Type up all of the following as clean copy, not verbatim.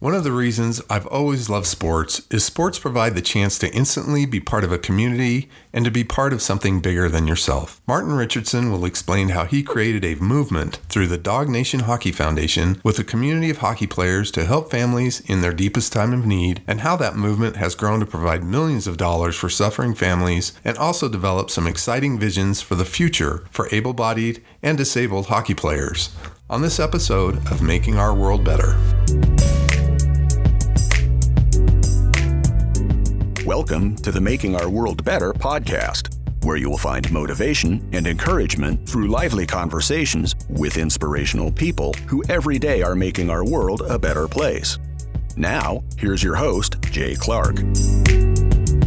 One of the reasons I've always loved sports is sports provide the chance to instantly be part of a community and to be part of something bigger than yourself. Martin Richardson will explain how he created a movement through the Dawg Nation Hockey Foundation with a community of hockey players to help families in their deepest time of need, and how that movement has grown to provide millions of dollars for suffering families and also develop some exciting visions for the future for able-bodied and disabled hockey players. On this episode of Making Our World Better. Welcome to the Making Our World Better podcast, where you will find motivation and encouragement through lively conversations with inspirational people who every day are making our world a better place. Now, here's your host, Jay Clark.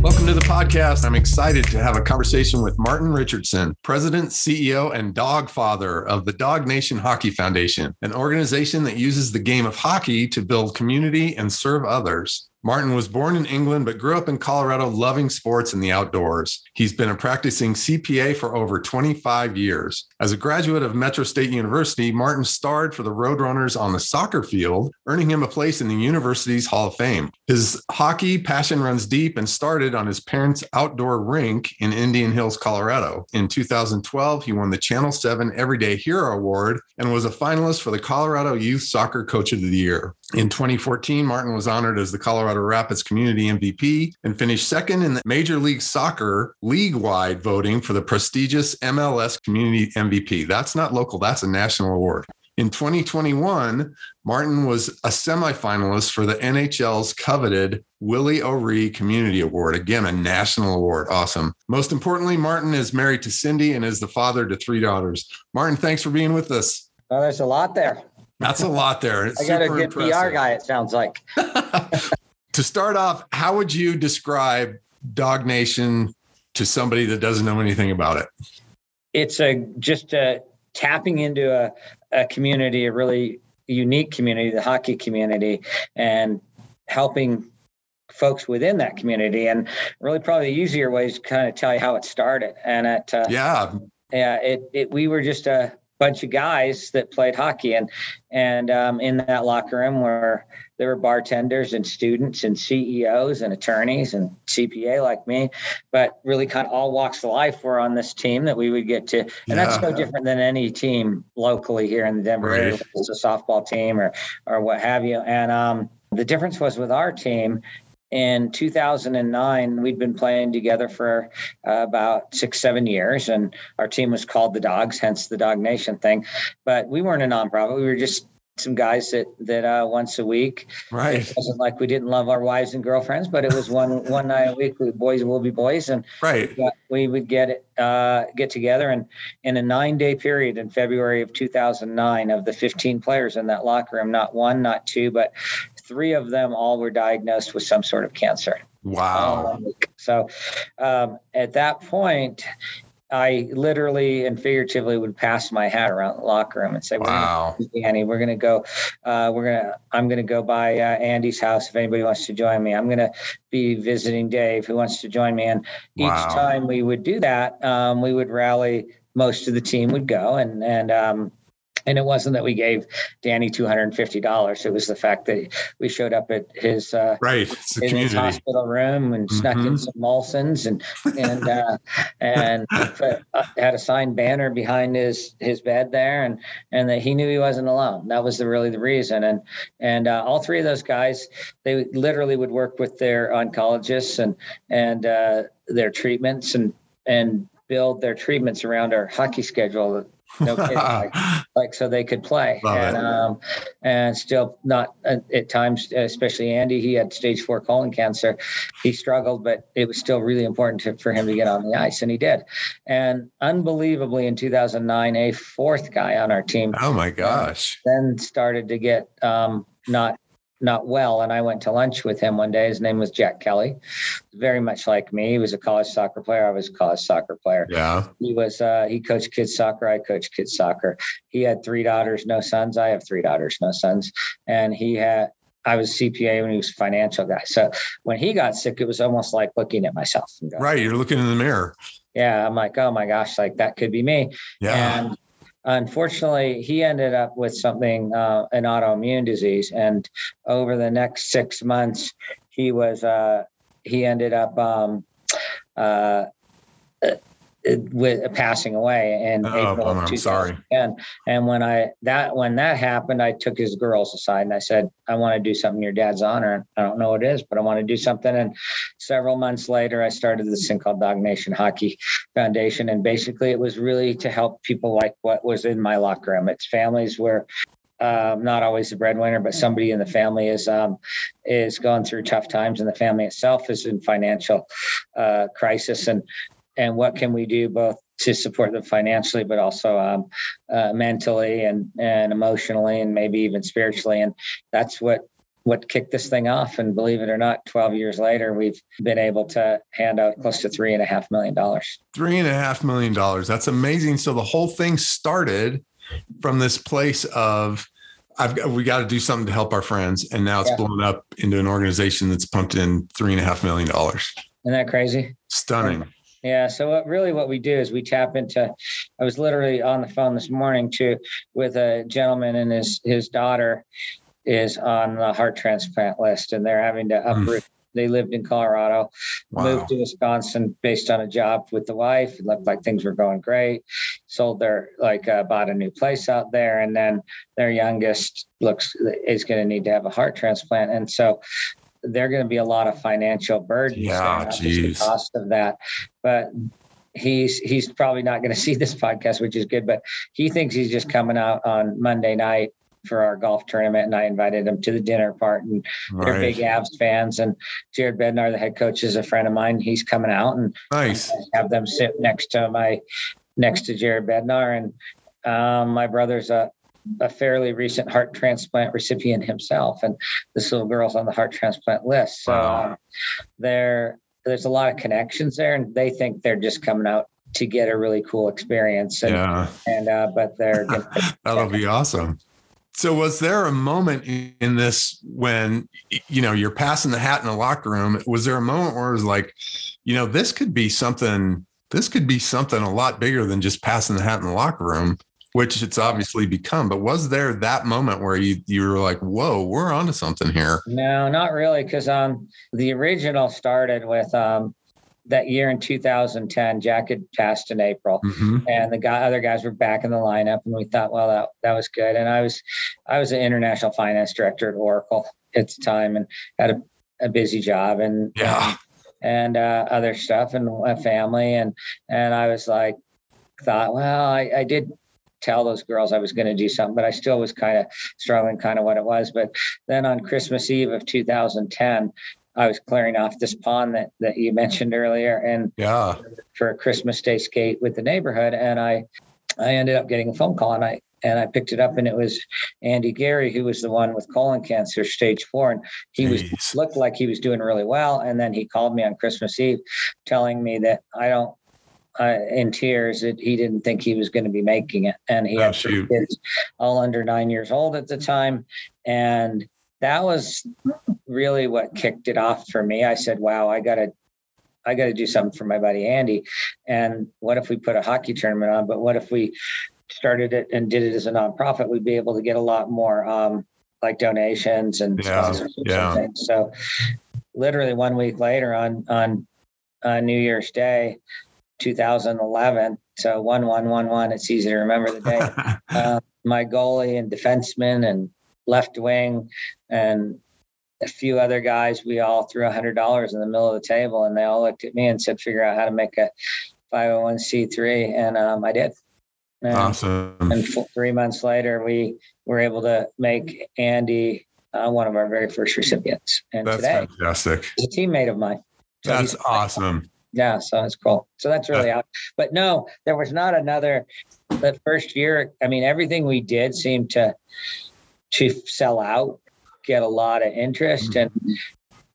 Welcome to the podcast. I'm excited to have a conversation with Martin Richardson, President, CEO, and dog father of the Dawg Nation Hockey Foundation, an organization that uses the game of hockey to build community and serve others. Martin was born in England, but grew up in Colorado, loving sports and the outdoors. He's been a practicing CPA for over 25 years. As a graduate of Metro State University, Martin starred for the Roadrunners on the soccer field, earning him a place in the university's Hall of Fame. His hockey passion runs deep and started on his parents' outdoor rink in Indian Hills, Colorado. In 2012, he won the Channel 7 Everyday Hero Award and was a finalist for the Colorado Youth Soccer Coach of the Year. In 2014, Martin was honored as the Colorado Rapids Community MVP and finished second in the Major League Soccer league-wide voting for the prestigious MLS Community MVP. That's not local, that's a national award. In 2021, Martin was a semifinalist for the NHL's coveted Willie O'Ree Community Award. Again, a national award. Awesome. Most importantly, Martin is married to Cindy and is the father to three daughters. Martin, thanks for being with us. Oh, there's a lot there. That's a lot there. It's I got a good PR guy, it sounds like. To start off, how would you describe Dawg Nation to somebody that doesn't know anything about it? It's just tapping into a community, a really unique community, the hockey community, and helping folks within that community. And really probably the easier way is to kind of tell you how it started. And we were just a bunch of guys that played hockey, and in that locker room where there were bartenders and students and CEOs and attorneys and CPA like me, but really kind of all walks of life were on this team that we would get to. And that's no different than any team locally here in the Denver area. Right. It's a softball team or what have you. And the difference was with our team in 2009, we'd been playing together for about 6-7 years, and our team was called the Dawgs, hence the Dawg Nation thing. But we weren't a nonprofit; we were just some guys that once a week. Right. It wasn't like we didn't love our wives and girlfriends, but it was one night a week. The boys will be boys, and right. We would get together, and in a 9-day period in February of 2009, of the 15 players in that locker room, not one, not two, but three of them all were diagnosed with some sort of cancer. Wow. So at that point, I literally and figuratively would pass my hat around the locker room and say, wow, Andy, we're going to go, I'm going to go by Andy's house. If anybody wants to join me, I'm going to be visiting Dave who wants to join me. And each time we would do that, we would rally, most of the team would go and it wasn't that we gave Danny $250. It was the fact that we showed up at his his hospital room and snuck in some Molsons and had a signed banner behind his bed there, and that he knew he wasn't alone. That was really the reason. And all three of those guys, they literally would work with their oncologists and their treatments and build their treatments around our hockey schedule. No kidding, like so they could play. Love and still not at times, especially Andy, he had stage 4 colon cancer. He struggled, but it was still really important for him to get on the ice, and he did. And unbelievably, in 2009, a fourth guy on our team. Oh my gosh! Then started to get not well, and I went to lunch with him one day. His name was Jack Kelly, very much like me. He was a college soccer player. I was a college soccer player. Yeah. He was. He coached kids soccer. I coached kids soccer. He had three daughters, no sons. I have three daughters, no sons. And I was CPA when he was a financial guy. So when he got sick, it was almost like looking at myself. And going, right. You're looking in the mirror. Yeah. I'm like, oh my gosh, like that could be me. Yeah. And Unfortunately, he ended up with something, an autoimmune disease. And over the next 6 months, he was, he ended up with passing away in April of 2010. And when that happened, I took his girls aside and I said, I want to do something in your dad's honor. I don't know what it is, but I want to do something. And several months later, I started this thing called Dawg Nation Hockey Foundation. And basically it was really to help people like what was in my locker room. It's families where not always the breadwinner, but somebody in the family is going through tough times and the family itself is in financial crisis. And what can we do both to support them financially, but also mentally and emotionally, and maybe even spiritually. And that's what kicked this thing off. And believe it or not, 12 years later, we've been able to hand out close to $3.5 million. $3.5 million. That's amazing. So the whole thing started from this place of, we got to do something to help our friends. And now it's blown up into an organization that's pumped in $3.5 million. Isn't that crazy? Stunning. Yeah. So what we do is we tap into, I was literally on the phone this morning with a gentleman and his daughter is on the heart transplant list and they're having to uproot. They lived in Colorado, moved to Wisconsin based on a job with the wife. It looked like things were going great. Sold their, bought a new place out there. And then their youngest is going to need to have a heart transplant. And so they're going to be a lot of financial burdens. Yeah, the cost of that. But he's probably not going to see this podcast, which is good, but he thinks he's just coming out on Monday night for our golf tournament. And I invited him to the dinner part and they're big Avs fans, and Jared Bednar, the head coach, is a friend of mine. He's coming out and have them sit next to Jared Bednar. And my brother's a fairly recent heart transplant recipient himself, and this little girl's on the heart transplant list. So there's a lot of connections there, and they think they're just coming out to get a really cool experience. But they're that'll be awesome. So was there a moment in this when, you're passing the hat in the locker room? Was there a moment where it was like, this could be something a lot bigger than just passing the hat in the locker room, which it's obviously become, but was there that moment where you were like, whoa, we're onto something here? No, not really. Cause the original started with, that year in 2010, Jack had passed in April, and the other guys were back in the lineup, and we thought, well, that was good. And I was an international finance director at Oracle at the time and had a busy job and other stuff and a family. And I was like, thought, well, I did tell those girls I was going to do something, but I still was kind of struggling what it was. But then on Christmas Eve of 2010, I was clearing off this pond that you mentioned earlier and for a Christmas Day skate with the neighborhood. And I ended up getting a phone call and I picked it up, and it was Andy Gary, who was the one with colon cancer, stage 4. And he looked like he was doing really well. And then he called me on Christmas Eve telling me that in tears that he didn't think he was going to be making it. And he had three kids, all under 9 years old at the time. And that was really what kicked it off for me. I said, wow, I got to do something for my buddy Andy. And what if we put a hockey tournament on? But what if we started it and did it as a nonprofit? We'd be able to get a lot more donations and sponsors. And so literally 1 week later on New Year's Day, 2011. So 1-1-1-1. It's easy to remember the day. My goalie and defenseman and left wing and a few other guys, we all threw $100 in the middle of the table, and they all looked at me and said, figure out how to make a 501c3. And I did. And, awesome. And 3 months later, we were able to make Andy one of our very first recipients. And that's today, fantastic. He's a teammate of mine. So that's awesome. Yeah, so it's cool. So that's really out. But no, there was not another. The first year, I mean, everything we did seemed to sell out, get a lot of interest. And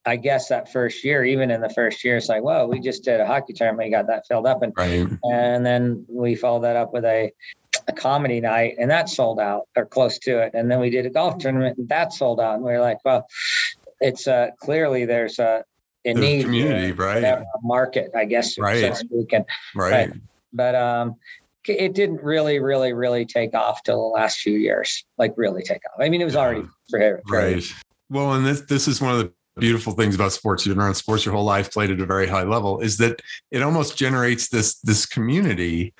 I guess that first year, even in the first year, it's like, whoa, we just did a hockey tournament. We got that filled up. And then we followed that up with a comedy night, and that sold out or close to it. And then we did a golf tournament, and that sold out. And we were like, well, it's clearly there's a need community, right? A market, I guess. Right. So we can, but it didn't really take off till the last few years, like really take off. I mean, it was already right. Well, and this is one of the beautiful things about sports. You've been around sports your whole life, played at a very high level, is that it almost generates this community.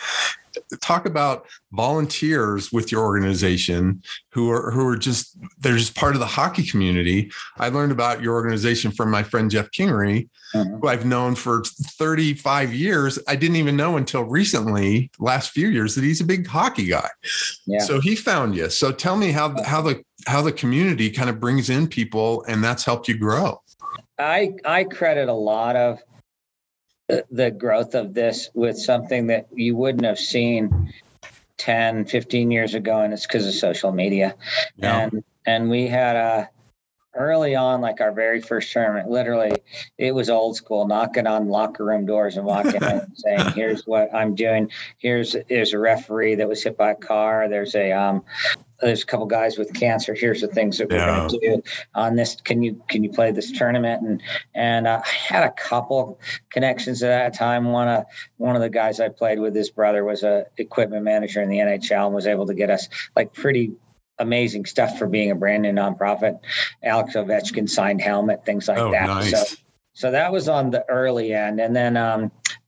Talk about volunteers with your organization who are just, they're just part of the hockey community. I learned about your organization from my friend, Jeff Kingery, who I've known for 35 years. I didn't even know until recently, last few years, that he's a big hockey guy. Yeah. So he found you. So tell me how the community kind of brings in people, and that's helped you grow. I credit a lot of the growth of this with something that you wouldn't have seen 10, 15 years ago. And it's because of social media. Yeah. And we had early on, like our very first tournament, literally it was old school, knocking on locker room doors and walking in and saying, here's what I'm doing. Here's a referee that was hit by a car. There's a couple guys with cancer. Here's the things that we're going to do on this. Can you play this tournament? And I had a couple connections at that time. One of the guys I played with, his brother was a equipment manager in the NHL and was able to get us like pretty amazing stuff for being a brand new nonprofit. Alex Ovechkin signed helmet, things like that. Nice. So that was on the early end. And then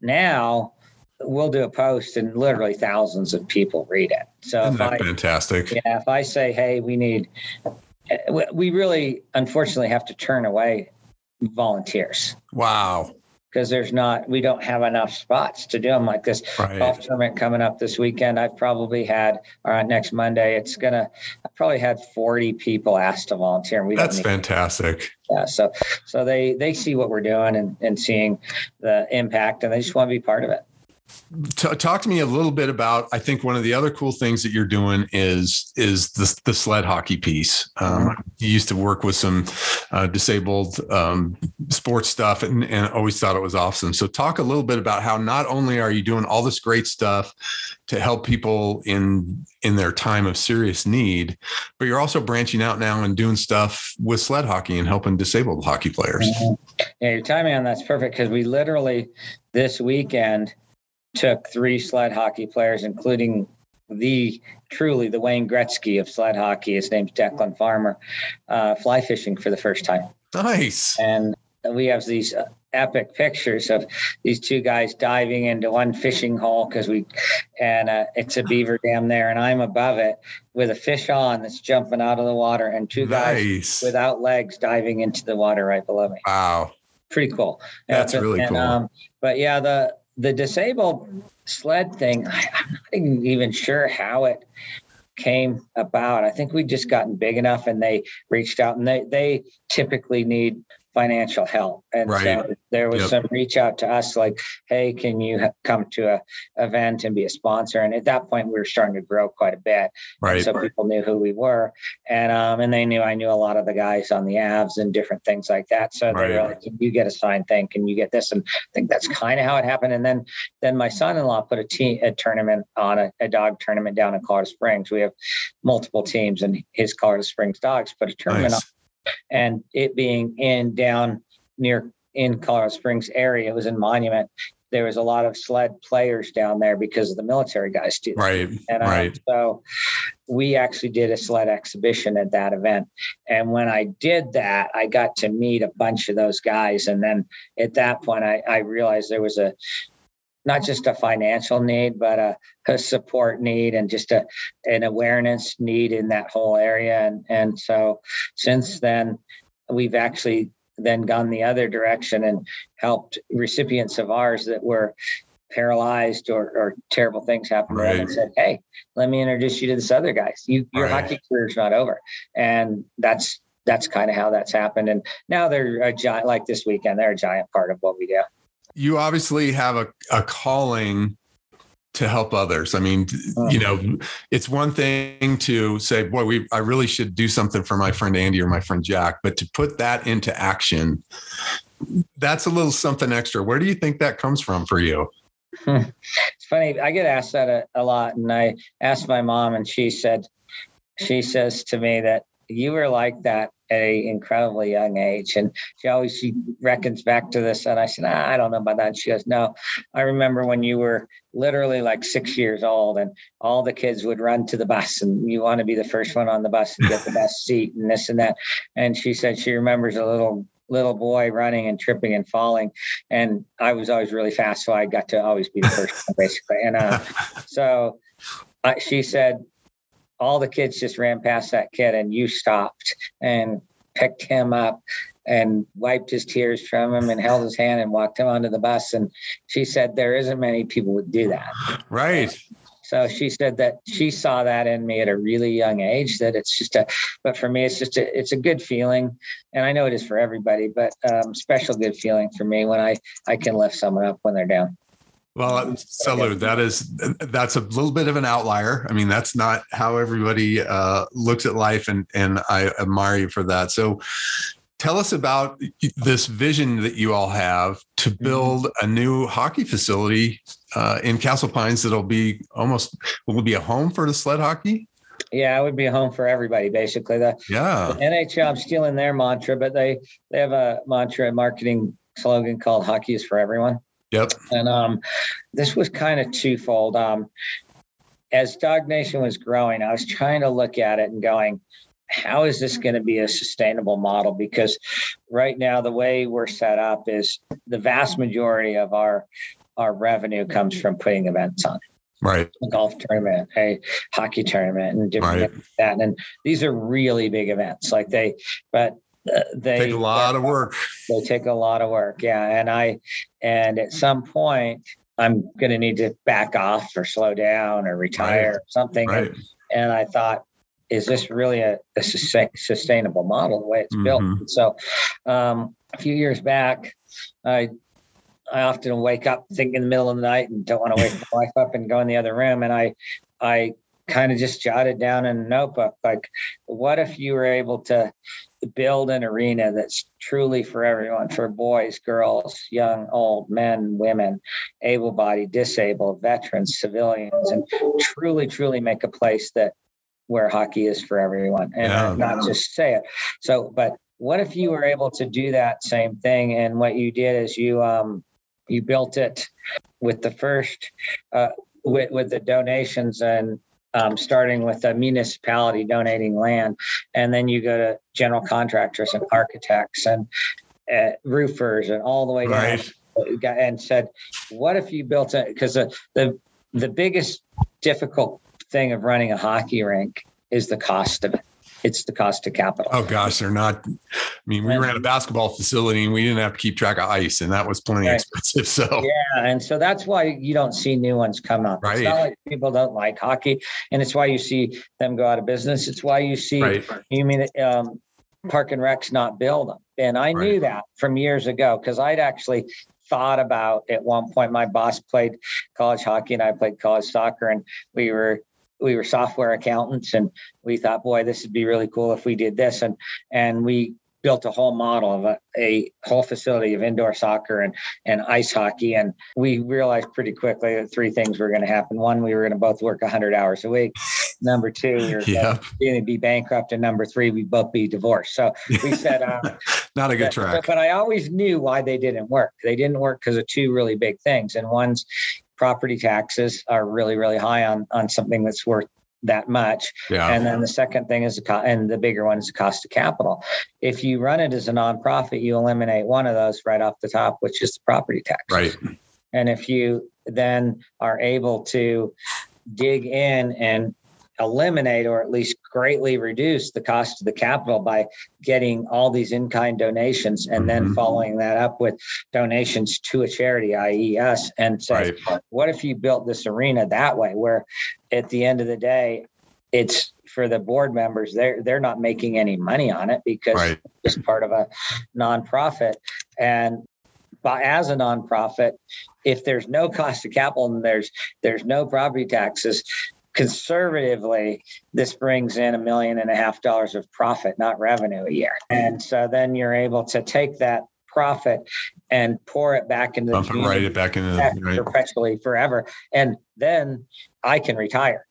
now we'll do a post and literally thousands of people read it. So isn't that fantastic? Yeah. If I say, hey, we really unfortunately have to turn away volunteers. Wow. Because we don't have enough spots to do them like this. Right. Golf tournament coming up this weekend. I've probably had, all right, next Monday, I probably had 40 people asked to volunteer. And that's fantastic. Yeah. So they see what we're doing and seeing the impact, and they just want to be part of it. Talk to me a little bit about, I think one of the other cool things that you're doing is the sled hockey piece. You used to work with some disabled sports stuff and always thought it was awesome. So talk a little bit about how not only are you doing all this great stuff to help people in their time of serious need, but you're also branching out now and doing stuff with sled hockey and helping disabled hockey players. Yeah, your timing on that's perfect, because we literally this weekend took 3 sled hockey players, including the Wayne Gretzky of sled hockey. His name's Declan Farmer, fly fishing for the first time. Nice. And we have these epic pictures of these 2 guys diving into one fishing hole because it's a beaver dam there, and I'm above it with a fish on that's jumping out of the water, and 2 guys without legs diving into the water right below me. Wow. Pretty cool. That's really cool. But yeah, the disabled sled thing, I'm not even sure how it came about. I think we'd just gotten big enough and they reached out, and they typically need financial help. And so there was some reach out to us like, hey, can you come to an event and be a sponsor? And at that point, we were starting to grow quite a bit. Right. So people knew who we were. And they knew I knew a lot of the guys on the Avs and different things like that. So they were like, can you get a signed thing? Can you get this? And I think that's kind of how it happened. And then my son-in-law put a tournament on, a dog tournament down in Colorado Springs. We have multiple teams, and his Colorado Springs dogs put a tournament on. And it being down near Colorado Springs area, it was in Monument. There was a lot of sled players down there because of the military guys too. Right. And so we actually did a sled exhibition at that event. And when I did that, I got to meet a bunch of those guys. And then at that point, I realized there was not just a financial need, but a support need and just an awareness need in that whole area. And so since then, we've actually then gone the other direction and helped recipients of ours that were paralyzed or terrible things happened to them, and said, hey, let me introduce you to this other guy. Your hockey career is not over. And that's kind of how that's happened. And now they're a giant, like this weekend, they're a giant part of what we do. You obviously have a calling to help others. I mean, it's one thing to say, boy, I really should do something for my friend Andy or my friend Jack, but to put that into action, that's a little something extra. Where do you think that comes from for you? It's funny. I get asked that a lot. And I asked my mom, and she says to me that you were like that at an incredibly young age. And she reckons back to this. And I said, I don't know about that. And she goes, no, I remember when you were literally like 6 years old and all the kids would run to the bus and you want to be the first one on the bus and get the best seat and this and that. And she said she remembers a little boy running and tripping and falling. And I was always really fast. So I got to always be the first one, basically. And so she said, all the kids just ran past that kid and you stopped and picked him up and wiped his tears from him and held his hand and walked him onto the bus. And she said, there isn't many people would do that. Right. So she said that she saw that in me at a really young age, that it's just but for me, it's just it's a good feeling. And I know it is for everybody, but special good feeling for me when I can lift someone up when they're down. Well, salute. That's a little bit of an outlier. I mean, that's not how everybody looks at life, and I admire you for that. So tell us about this vision that you all have to build a new hockey facility in Castle Pines that'll be will be a home for the sled hockey. Yeah, it would be a home for everybody, basically. The NHL, I'm stealing their mantra, but they have a mantra, a marketing slogan called Hockey is for Everyone. Yep. And this was kind of twofold. As Dawg Nation was growing, I was trying to look at it and going, how is this going to be a sustainable model? Because right now, the way we're set up is the vast majority of our revenue comes from putting events on. Right. A golf tournament, a hockey tournament, and different things like that. And these are really big events. They take a lot of work. They take a lot of work. Yeah. And at some point I'm going to need to back off or slow down or retire or something. Right. And I thought, is this really a sustainable model, the way it's built? And so a few years back, I often wake up thinking in the middle of the night and don't want to wake my wife up and go in the other room. And I kind of just jotted down in a notebook, like, what if you were able to build an arena that's truly for everyone, for boys, girls, young, old, men, women, able-bodied, disabled, veterans, civilians, and truly make a place that where hockey is for everyone and not just say it. So, but what if you were able to do that same thing? And what you did is you built it with the first, with the donations and, starting with a municipality donating land, and then you go to general contractors and architects and roofers and all the way down and said, what if you built it? Because the biggest difficult thing of running a hockey rink is the cost of it. It's the cost of capital. Oh gosh, they're not. I mean, we ran a basketball facility and we didn't have to keep track of ice, and that was plenty expensive. So yeah, and so that's why you don't see new ones come up. Right. It's not like people don't like hockey, and it's why you see them go out of business. It's why you see Park and Recs not build them. And I knew that from years ago because I'd actually thought about at one point. My boss played college hockey and I played college soccer, and we were software accountants, and we thought, boy, this would be really cool if we did this. And we built a whole model of a whole facility of indoor soccer and ice hockey. And we realized pretty quickly that three things were going to happen. One, we were going to both work 100 hours a week. Number two, we were going to be bankrupt. And number three, we'd both be divorced. So we said, not a good track. But I always knew why they didn't work. They didn't work because of two really big things. And one's, property taxes are really, really high on something that's worth that much. Yeah. And then the second thing is, the bigger one is the cost of capital. If you run it as a nonprofit, you eliminate one of those right off the top, which is the property tax. Right. And if you then are able to dig in and eliminate, or at least greatly reduce the cost of the capital by getting all these in-kind donations and then following that up with donations to a charity, i.e. us, and say, what if you built this arena that way, where at the end of the day, it's for the board members, they're not making any money on it because it's part of a nonprofit. And but as a nonprofit, if there's no cost of capital and there's no property taxes, conservatively, this brings in $1.5 million of profit, not revenue a year. And so then you're able to take that profit and pour it back into the community, it back into perpetually forever. And then I can retire.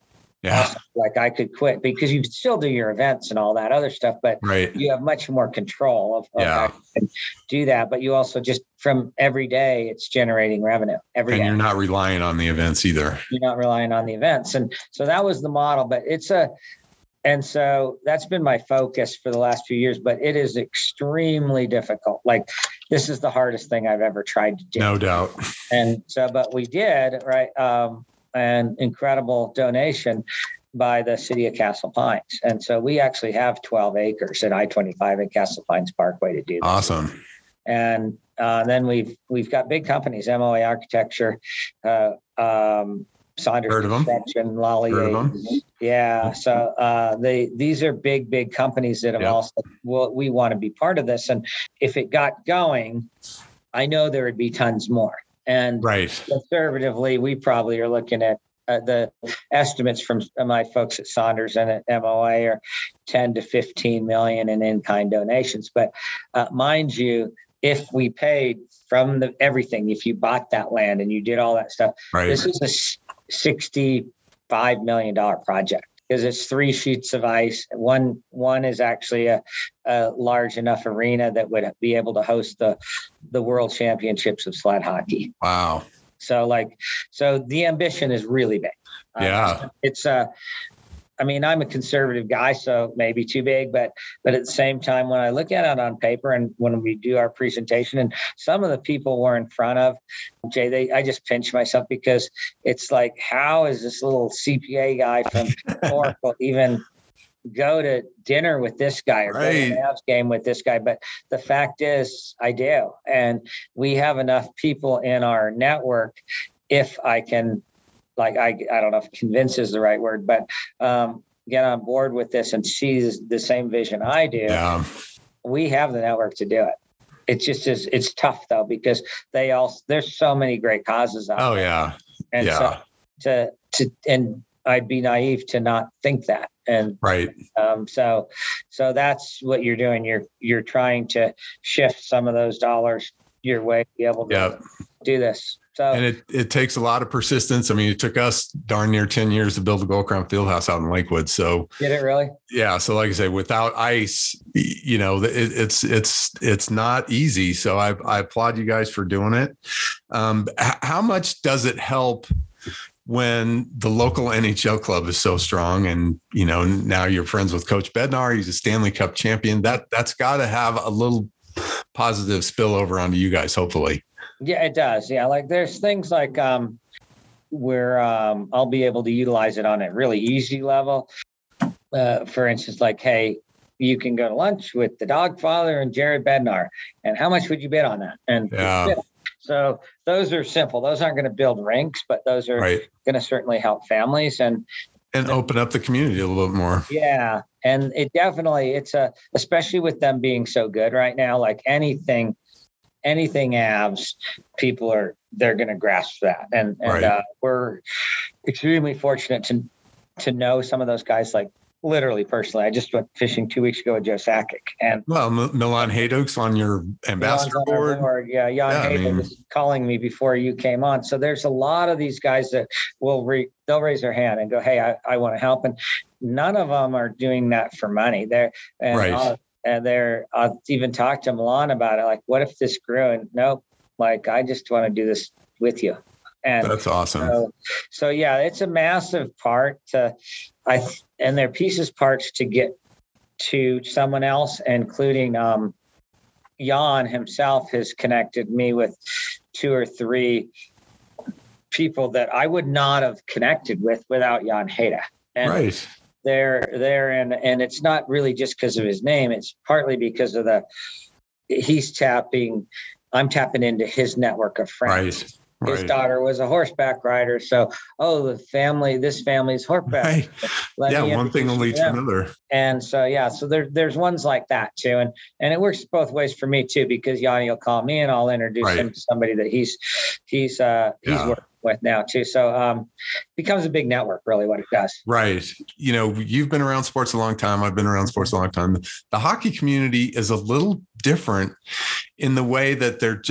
Yeah. Like I could quit, because you still do your events and all that other stuff, but you have much more control of how you can do that. But you also just from every day, it's generating revenue every day. And you're not relying on the events either. You're not relying on the events. And so that was the model, but and so that's been my focus for the last few years, but it is extremely difficult. Like this is the hardest thing I've ever tried to do. No doubt. And so, but we did, an incredible donation by the city of Castle Pines. And so we actually have 12 acres at I-25 and Castle Pines Parkway to do this. Awesome. And then we've got big companies, MOA Architecture, Saunders Extension, Lolly. Yeah. So these are big companies that have also, well, we want to be part of this. And if it got going, I know there would be tons more. And conservatively, we probably are looking at the estimates from my folks at Saunders and at MOA are 10 to 15 million in in-kind donations. But mind you, if we paid from everything, if you bought that land and you did all that stuff, this is a $65 million project. Because it's three sheets of ice. One is actually a large enough arena that would be able to host the World Championships of sled hockey. Wow! So the ambition is really big. I mean, I'm a conservative guy, so maybe too big, but at the same time, when I look at it on paper and when we do our presentation, and some of the people we're in front of, Jay, I just pinch myself because it's like, how is this little CPA guy from Oracle even go to dinner with this guy or go to a Mavs game with this guy? But the fact is, I do. And we have enough people in our network, if I can, I don't know if convince is the right word, but get on board with this and see the same vision I do. Yeah. We have the network to do it. It's just it's tough though, because there's so many great causes out there. And I'd be naive to not think that. And so that's what you're doing. You're trying to shift some of those dollars your way to be able to do this. So, and it takes a lot of persistence. I mean, it took us darn near 10 years to build the Gold Crown Fieldhouse out in Lakewood. So did it really? Yeah. So like I say, without ice, you know, it's not easy. So I applaud you guys for doing it. How much does it help when the local NHL club is so strong? And, you know, now you're friends with Coach Bednar, he's a Stanley Cup champion. That's got to have a little positive spillover onto you guys, hopefully. Yeah, it does. Yeah. Like there's things like where I'll be able to utilize it on a really easy level. For instance, like, hey, you can go to lunch with the Dawg Father and Jared Bednar. And how much would you bid on that? And so those are simple. Those aren't going to build rinks, but those are going to certainly help families and open up the community a little bit more. Yeah. And it definitely, especially with them being so good right now, like anything abs, people they're going to grasp that. And we're extremely fortunate to know some of those guys, like literally personally. I just went fishing 2 weeks ago with Joe Sakic and Milan Hejduk's on your ambassador board. Yeah. Jan Hejduk was calling me before you came on. So there's a lot of these guys that they'll raise their hand and go, hey, I want to help. And none of them are doing that for money. I'll even talk to Milan about it. Like, what if this grew? And nope, like, I just want to do this with you. And that's awesome. So yeah, it's a massive part and they're pieces parts to get to someone else, including Jan himself has connected me with 2 or 3 people that I would not have connected with without Jan Hejduk. They're and it's not really just because of his name. It's partly because of I'm tapping into his network of friends. His daughter was a horseback rider. So, this family's horseback. One thing will lead to another. And so, so there's ones like that too. And it works both ways for me too, because Yanni will call me and I'll introduce him to somebody that he's working with now too. So becomes a big network, really what it does. Right. You know, you've been around sports a long time. I've been around sports a long time. The hockey community is a little different in the way that it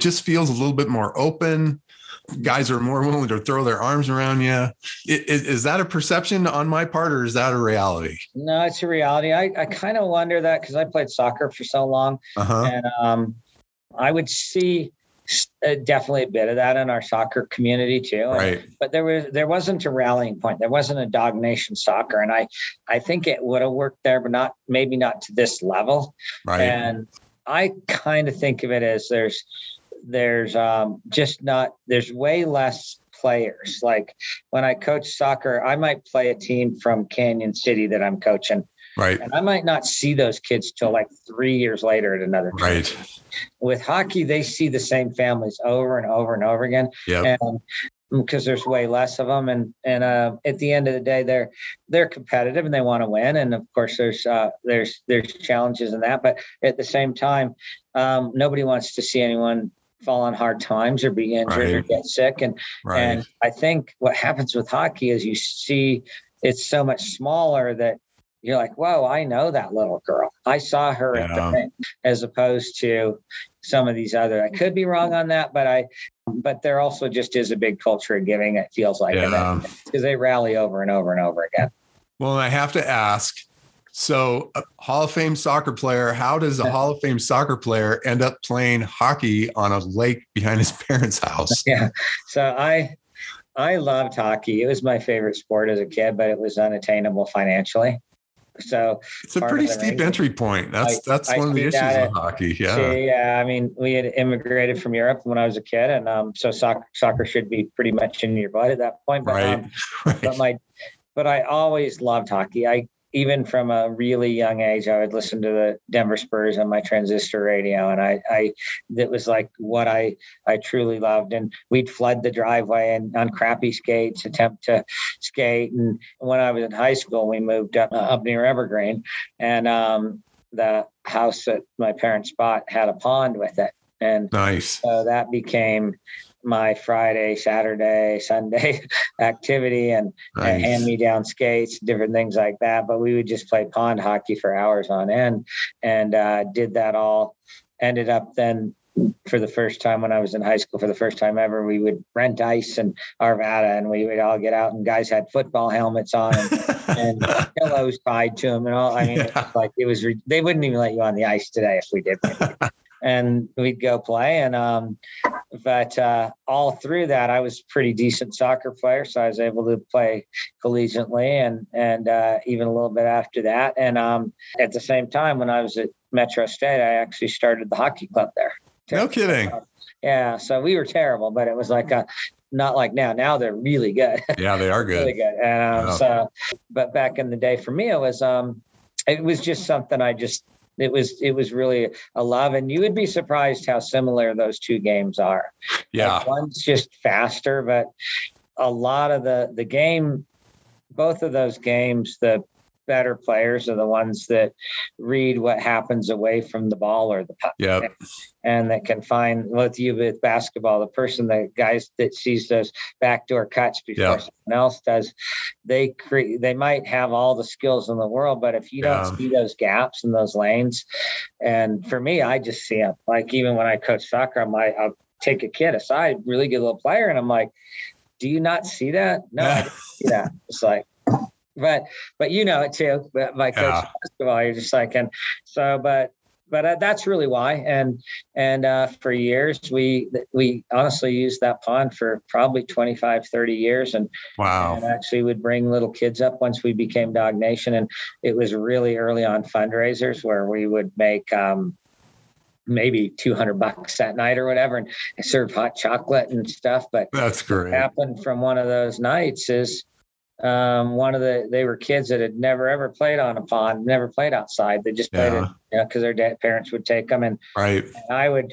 just feels a little bit more open. guys are more willing to throw their arms around you. Is that a perception on my part, or is that a reality? No, it's a reality. I kind of wonder that because I played soccer for so long. And I would see definitely a bit of that in our soccer community too. Right. But there wasn't a rallying point. There wasn't a Dawg Nation soccer. And I think it would have worked there, but maybe not to this level. Right. And I kind of think of it as there's way less players. Like when I coach soccer, I might play a team from Canyon City that I'm coaching. Right. And I might not see those kids till like 3 years later at another team. Right. With hockey, they see the same families over and over and over again. Yeah. Because there's way less of them. And at the end of the day, they're competitive and they want to win. And of course there's challenges in that, but at the same time, nobody wants to see anyone fall on hard times or be injured or get sick. And I think what happens with hockey is you see it's so much smaller that you're like, whoa, I know that little girl. I saw her at the thing, as opposed to some of these other. I could be wrong on that, but there also just is a big culture of giving, it feels like, because they rally over and over and over again. Well, I have to ask, so a Hall of Fame soccer player, how does a Hall of Fame soccer player end up playing hockey on a lake behind his parents' house? Yeah. So I loved hockey. It was my favorite sport as a kid, but it was unattainable financially. So it's a pretty steep entry point. That's one of the issues of hockey. Yeah. Yeah. I mean, we had immigrated from Europe when I was a kid. And so soccer should be pretty much in your blood at that point. But, but I always loved hockey. Even from a really young age, I would listen to the Denver Spurs on my transistor radio. And that was like what I truly loved. And we'd flood the driveway and on crappy skates, attempt to skate. And when I was in high school, we moved up near Evergreen, and the house that my parents bought had a pond with it. And nice. So that became my Friday, Saturday, Sunday activity, and hand-me-down skates, different things like that. But we would just play pond hockey for hours on end, and did that all. Ended up then for the first time when I was in high school, for the first time ever, we would rent ice and Arvada, and we would all get out, and guys had football helmets on and pillows tied to them and all. I mean, it was like they wouldn't even let you on the ice today if we did. And we'd go play. And but all through that, I was a pretty decent soccer player. So I was able to play collegiately and even a little bit after that. And at the same time, when I was at Metro State, I actually started the hockey club there. No kidding. Yeah. So we were terrible, but it was like not like now. Now they're really good. Yeah, they are good. Really good. And but back in the day for me, it was just something it was really a love, and you would be surprised how similar those two games are. Yeah. Like one's just faster, but a lot of the game, both of those games, the better players are the ones that read what happens away from the ball or the puck. Yep. And that can find, with basketball, the guys that sees those backdoor cuts before someone else does, they might have all the skills in the world, but if you don't see those gaps in those lanes, and for me, I just see them. Like even when I coach soccer, I'll take a kid aside, really good little player, and I'm like, do you not see that? No, I didn't see that. It's like, but you know it too. But my coach basketball, you're just like, and so, but that's really why. And for years we honestly used that pond for probably 25, 30 years. And wow, and actually would bring little kids up once we became Dawg Nation. And it was really early on fundraisers where we would make maybe $200 that night or whatever, and serve hot chocolate and stuff. But that's great. What happened from one of those nights is, they were kids that had never ever played on a pond, never played outside. They just played it, you know, because their parents would take them. And, and I would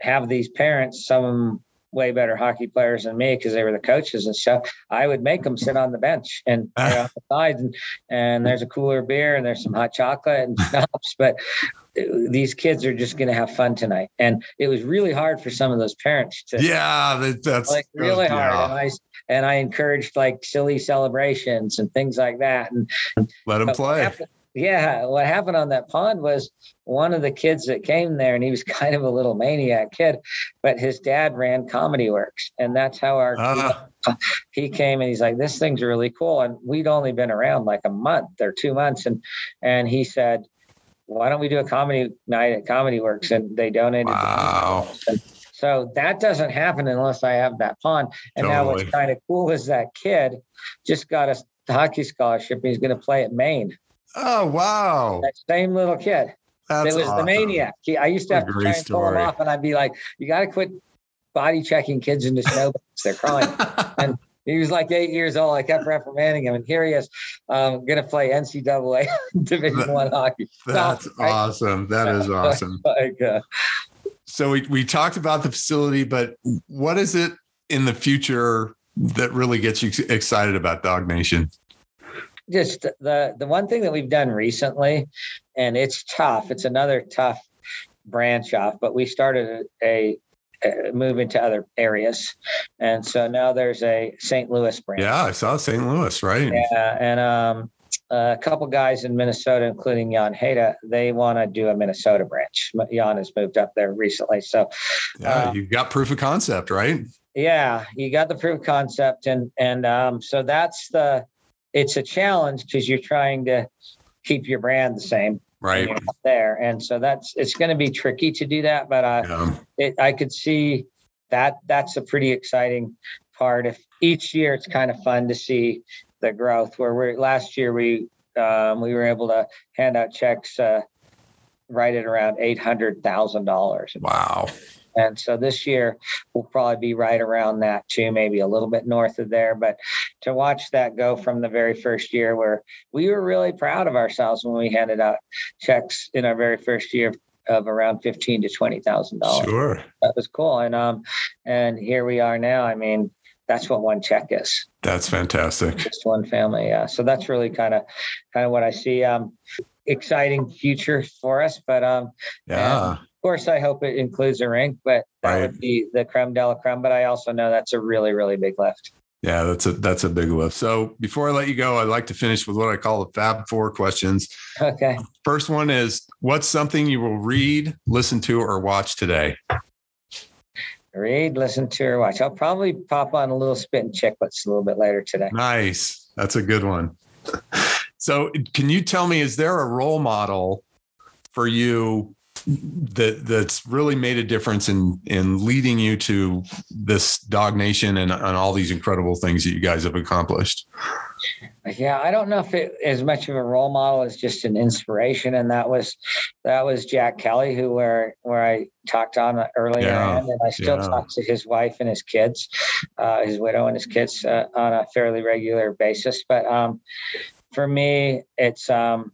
have these parents, some of them way better hockey players than me because they were the coaches and stuff. I would make them sit on the bench and play on the side, and there's a cooler beer and there's some hot chocolate and schnapps, but these kids are just going to have fun tonight. And it was really hard for some of those parents to, that's like really hard. And I encouraged like silly celebrations and things like that. And let them play. Yeah, what happened on that pond was one of the kids that came there, and he was kind of a little maniac kid, but his dad ran Comedy Works, and that's how our he came, and he's like, this thing's really cool. And we'd only been around like a month or 2 months, and he said, why don't we do a comedy night at Comedy Works? And they donated. Wow. So that doesn't happen unless I have that pond. And totally. Now what's kind of cool is that kid just got a hockey scholarship, and he's going to play at Maine. Oh, wow. That same little kid. That's it was awesome. The maniac. I used to have to try and pull him off, and I'd be like, you got to quit body checking kids into snowbanks. They're crying. And he was like 8 years old. I kept reprimanding him. And here he is going to play NCAA Division I hockey. That's awesome. That is awesome. Like, so we talked about the facility, but what is it in the future that really gets you excited about Dawg Nation? Just the one thing that we've done recently, and it's tough. It's another tough branch off, but we started a move into other areas. And so now there's a St. Louis branch. Yeah, I saw St. Louis, right? Yeah, and a couple guys in Minnesota, including Jan Hejduk, they want to do a Minnesota branch. Jan has moved up there recently. So yeah, you got proof of concept, right? Yeah, you got the proof of concept. And so that's it's a challenge because you're trying to keep your brand the same. Right there. And so it's going to be tricky to do that, but I could see that's a pretty exciting part. If each year it's kind of fun to see the growth where last year we were able to hand out checks, right at around $800,000. Wow. And so this year we'll probably be right around that too, maybe a little bit north of there. But to watch that go from the very first year where we were really proud of ourselves when we handed out checks in our very first year of around $15,000 to $20,000. Sure. That was cool. And here we are now. I mean, that's what one check is. That's fantastic. Just one family. Yeah. So that's really kind of what I see. Exciting future for us. But yeah. Of course, I hope it includes a rink, but that would be the creme de la creme. But I also know that's a really, really big lift. Yeah, that's a big lift. So before I let you go, I'd like to finish with what I call the Fab Four questions. Okay. First one is, what's something you will read, listen to, or watch today? Read, listen to, or watch. I'll probably pop on a little Spit and Chicklets a little bit later today. Nice. That's a good one. So can you tell me, is there a role model for you that's really made a difference in leading you to this Dawg Nation and all these incredible things that you guys have accomplished? Yeah, I don't know if it as much of a role model as just an inspiration. And that was Jack Kelly, who where I talked on earlier. Yeah, and I still talk to his wife and his kids, his widow and his kids on a fairly regular basis. But for me, it's I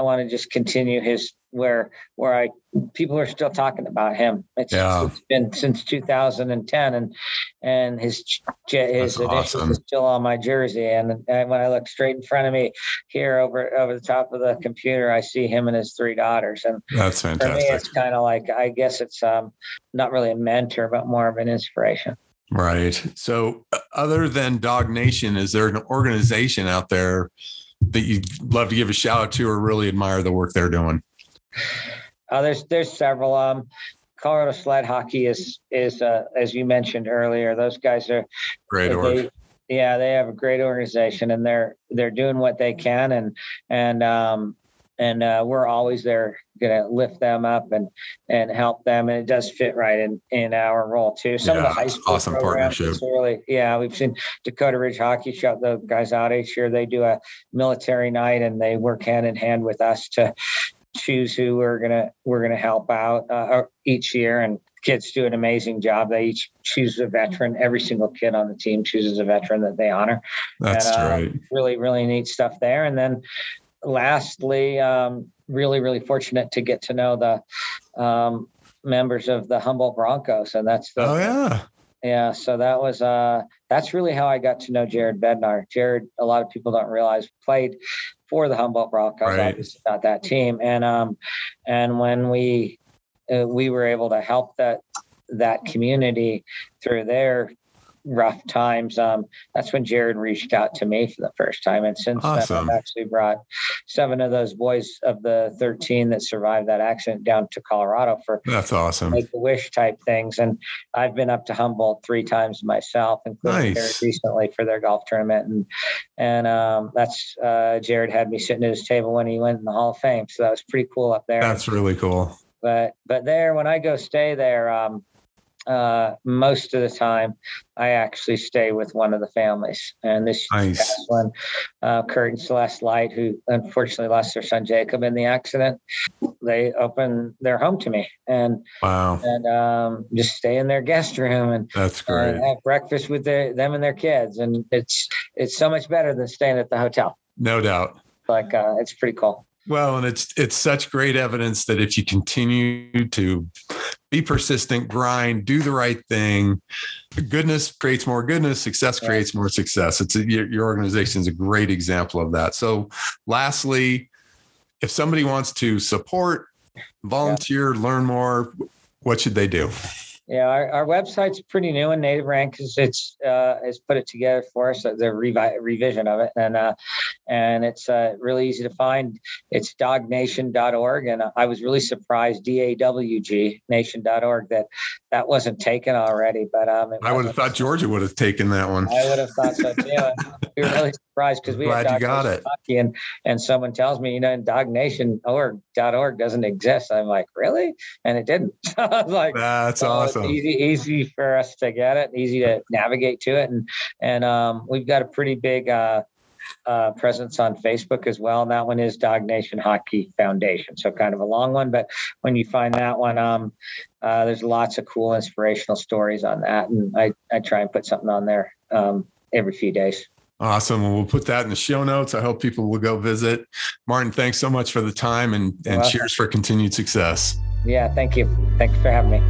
want to just continue his where people are still talking about him. It's been since 2010 and his edition is still on my jersey. And when I look straight in front of me here over the top of the computer, I see him and his three daughters. And that's fantastic. For me, it's kind of like, I guess it's not really a mentor, but more of an inspiration. Right. So other than Dawg Nation, is there an organization out there that you'd love to give a shout out to or really admire the work they're doing? There's several. Colorado Sled Hockey is as you mentioned earlier, those guys are great. They have a great organization, and they're doing what they can, and we're always there, gonna lift them up and help them, and it does fit right in our role too. Some of the high school awesome partnership. Really, we've seen Dakota Ridge Hockey shout the guys out each year. They do a military night, and they work hand in hand with us to choose who we're gonna help out each year, and kids do an amazing job. They each choose a veteran. Every single kid on the team chooses a veteran that they honor. That's right. Really, really neat stuff there. And then, lastly, really, really fortunate to get to know the members of the Humboldt Broncos, and that's the So that was that's really how I got to know Jared Bednar. Jared, a lot of people don't realize, played for the Humboldt Broncos, obviously not that team. And when we were able to help that community through their rough times, that's when Jared reached out to me for the first time. And since then, I've actually brought 7 of those boys of the 13 that survived that accident down to Colorado for Make-A-Wish type things. And I've been up to Humboldt 3 times myself, including Jared recently for their golf tournament. And that's Jared had me sitting at his table when he went in the Hall of Fame. So that was pretty cool up there. That's really cool. But there, when I go stay there, most of the time I actually stay with one of the families, and this past one, Curt and Celeste Light, who unfortunately lost their son Jacob in the accident, they opened their home to me and just stay in their guest room and that's great. And have breakfast with them and their kids, and it's so much better than staying at the hotel. No doubt. It's pretty cool. Well, and it's such great evidence that if you continue to be persistent, grind, do the right thing, goodness creates more goodness, success creates more success. Your organization is a great example of that. So lastly, if somebody wants to support, volunteer, learn more, what should they do? Yeah, our website's pretty new, and Native Rank has put it together for us, the revision of it, and it's really easy to find. It's dawgnation.org, and I was really surprised, D-A-W-G, nation.org, that wasn't taken already. But I would have thought Georgia would have taken that one. I would have thought so too. We were really surprised because we had Dawg Hockey, and someone tells me, dawgnation.org doesn't exist. I'm like, really? And it didn't. I was like, that's awesome. It's easy for us to get it, easy to navigate to it. And we've got a pretty big presence on Facebook as well. And that one is Dawg Nation Hockey Foundation. So kind of a long one, but when you find that one, there's lots of cool inspirational stories on that. And I try and put something on there every few days. Awesome. Well, we'll put that in the show notes. I hope people will go visit. Martin, thanks so much for the time and cheers for continued success. Yeah, thank you. Thanks for having me.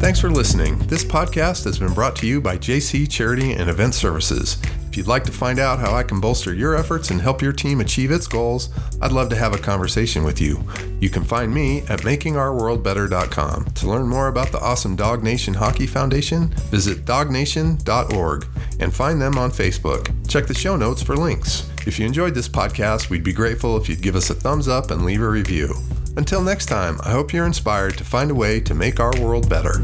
Thanks for listening. This podcast has been brought to you by JC Charity and Event Services. If you'd like to find out how I can bolster your efforts and help your team achieve its goals, I'd love to have a conversation with you. You can find me at makingourworldbetter.com. To learn more about the awesome Dawg Nation Hockey Foundation, visit dawgnation.org and find them on Facebook. Check the show notes for links. If you enjoyed this podcast, we'd be grateful if you'd give us a thumbs up and leave a review. Until next time, I hope you're inspired to find a way to make our world better.